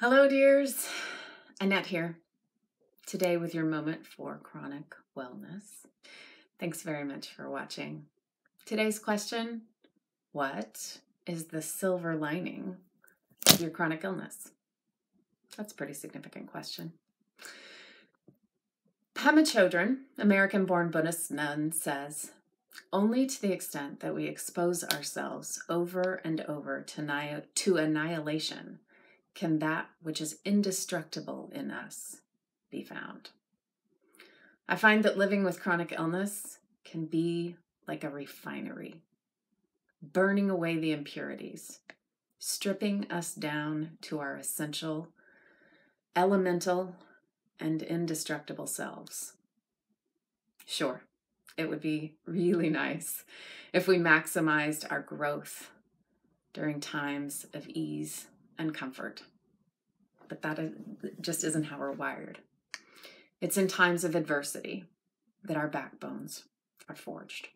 Hello, dears. Annette here, today with your moment for chronic wellness. Thanks very much for watching. Today's question, what is the silver lining of your chronic illness? That's a pretty significant question. Pema Chodron, American-born Buddhist nun, says, only to the extent that we expose ourselves over and over to annihilation can that which is indestructible in us be found. I find that living with chronic illness can be like a refinery, burning away the impurities, stripping us down to our essential, elemental, and indestructible selves. Sure, it would be really nice if we maximized our growth during times of ease and comfort. But that just isn't how we're wired. It's in times of adversity that our backbones are forged.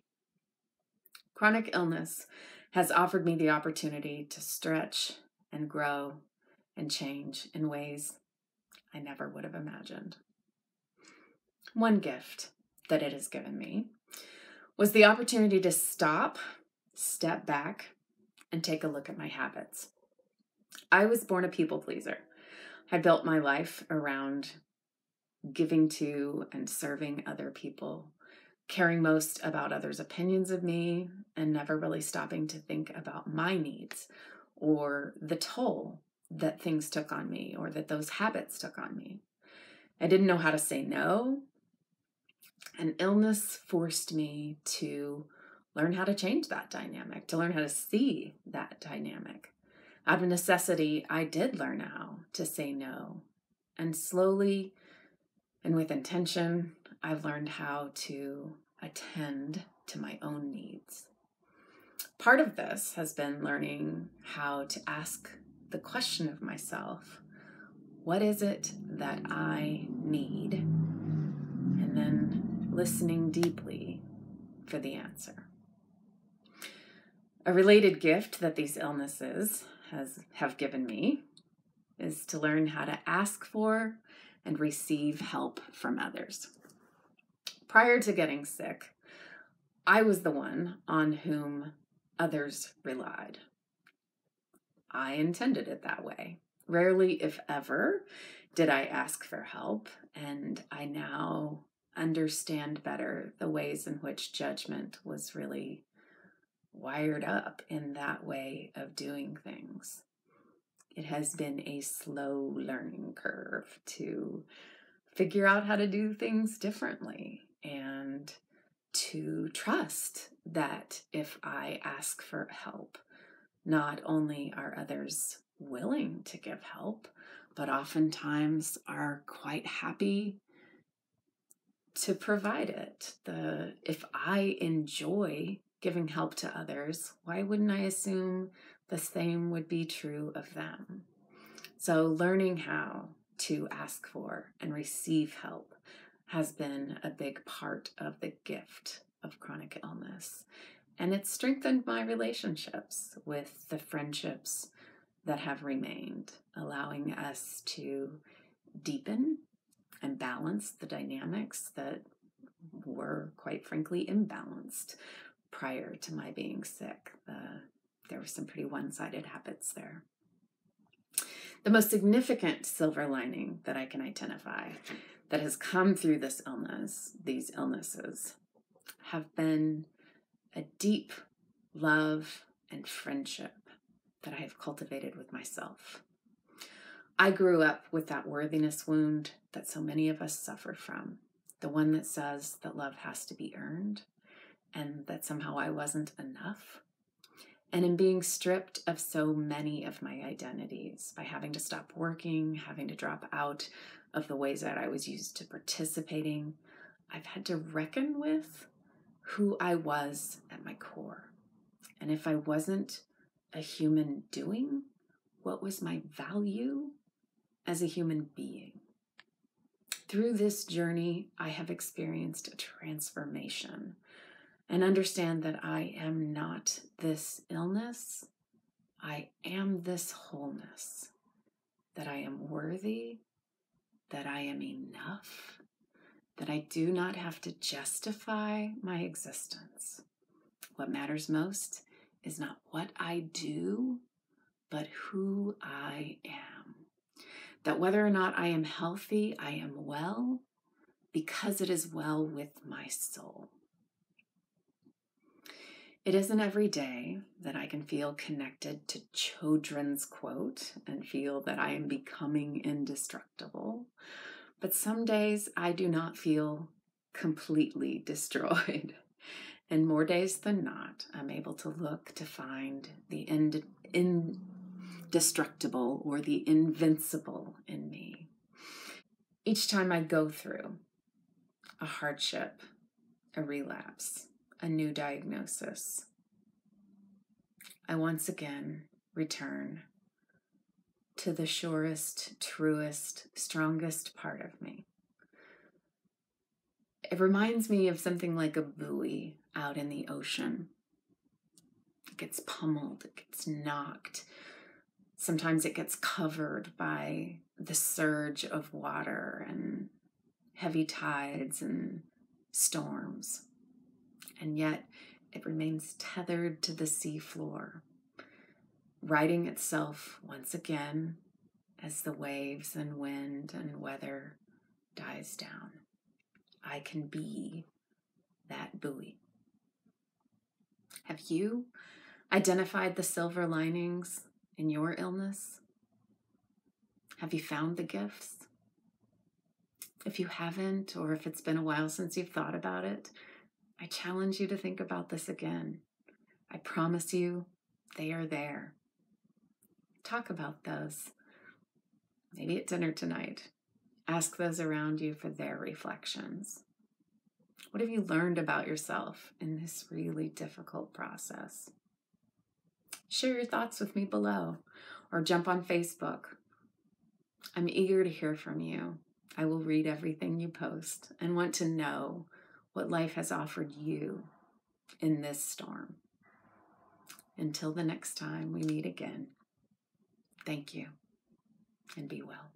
Chronic illness has offered me the opportunity to stretch and grow and change in ways I never would have imagined. One gift that it has given me was the opportunity to stop, step back, and take a look at my habits. I was born a people pleaser. I built my life around giving to and serving other people, caring most about others' opinions of me, and never really stopping to think about my needs or the toll that things took on me or that those habits took on me. I didn't know how to say no, and illness forced me to learn how to change that dynamic, to learn how to see that dynamic. Out of necessity, I did learn how to say no. And slowly and with intention, I've learned how to attend to my own needs. Part of this has been learning how to ask the question of myself, what is it that I need? And then listening deeply for the answer. A related gift that these illnesses have given me is to learn how to ask for and receive help from others. Prior to getting sick, I was the one on whom others relied. I intended it that way. Rarely, if ever, did I ask for help, and I now understand better the ways in which judgment was really wired up in that way of doing things. It has been a slow learning curve to figure out how to do things differently and to trust that if I ask for help, not only are others willing to give help, but oftentimes are quite happy to provide it. If I enjoy giving help to others, why wouldn't I assume the same would be true of them? So learning how to ask for and receive help has been a big part of the gift of chronic illness. And it's strengthened my relationships with the friendships that have remained, allowing us to deepen and balance the dynamics that were, quite frankly, imbalanced. Prior to my being sick, there were some pretty one-sided habits there. The most significant silver lining that I can identify that has come through this illness, these illnesses, have been a deep love and friendship that I have cultivated with myself. I grew up with that worthiness wound that so many of us suffer from, the one that says that love has to be earned, and that somehow I wasn't enough. And in being stripped of so many of my identities, by having to stop working, having to drop out of the ways that I was used to participating, I've had to reckon with who I was at my core. And if I wasn't a human doing, what was my value as a human being? Through this journey, I have experienced a transformation and understand that I am not this illness, I am this wholeness. that I am worthy, that I am enough, that I do not have to justify my existence. What matters most is not what I do, but who I am. That whether or not I am healthy, I am well, because it is well with my soul. It isn't every day that I can feel connected to Chodron's quote and feel that I am becoming indestructible, but some days I do not feel completely destroyed. And more days than not, I'm able to look to find the indestructible or the invincible in me. Each time I go through a hardship, a relapse, a new diagnosis, I once again return to the surest, truest, strongest part of me. It reminds me of something like a buoy out in the ocean. It gets pummeled, it gets knocked. Sometimes it gets covered by the surge of water and heavy tides and storms. And yet it remains tethered to the seafloor, righting itself once again as the waves and wind and weather dies down. I can be that buoy. Have you identified the silver linings in your illness? Have you found the gifts? If you haven't, or if it's been a while since you've thought about it, I challenge you to think about this again. I promise you, they are there. Talk about those. Maybe at dinner tonight. Ask those around you for their reflections. What have you learned about yourself in this really difficult process? Share your thoughts with me below, or jump on Facebook. I'm eager to hear from you. I will read everything you post and want to know what life has offered you in this storm. Until the next time we meet again, thank you and be well.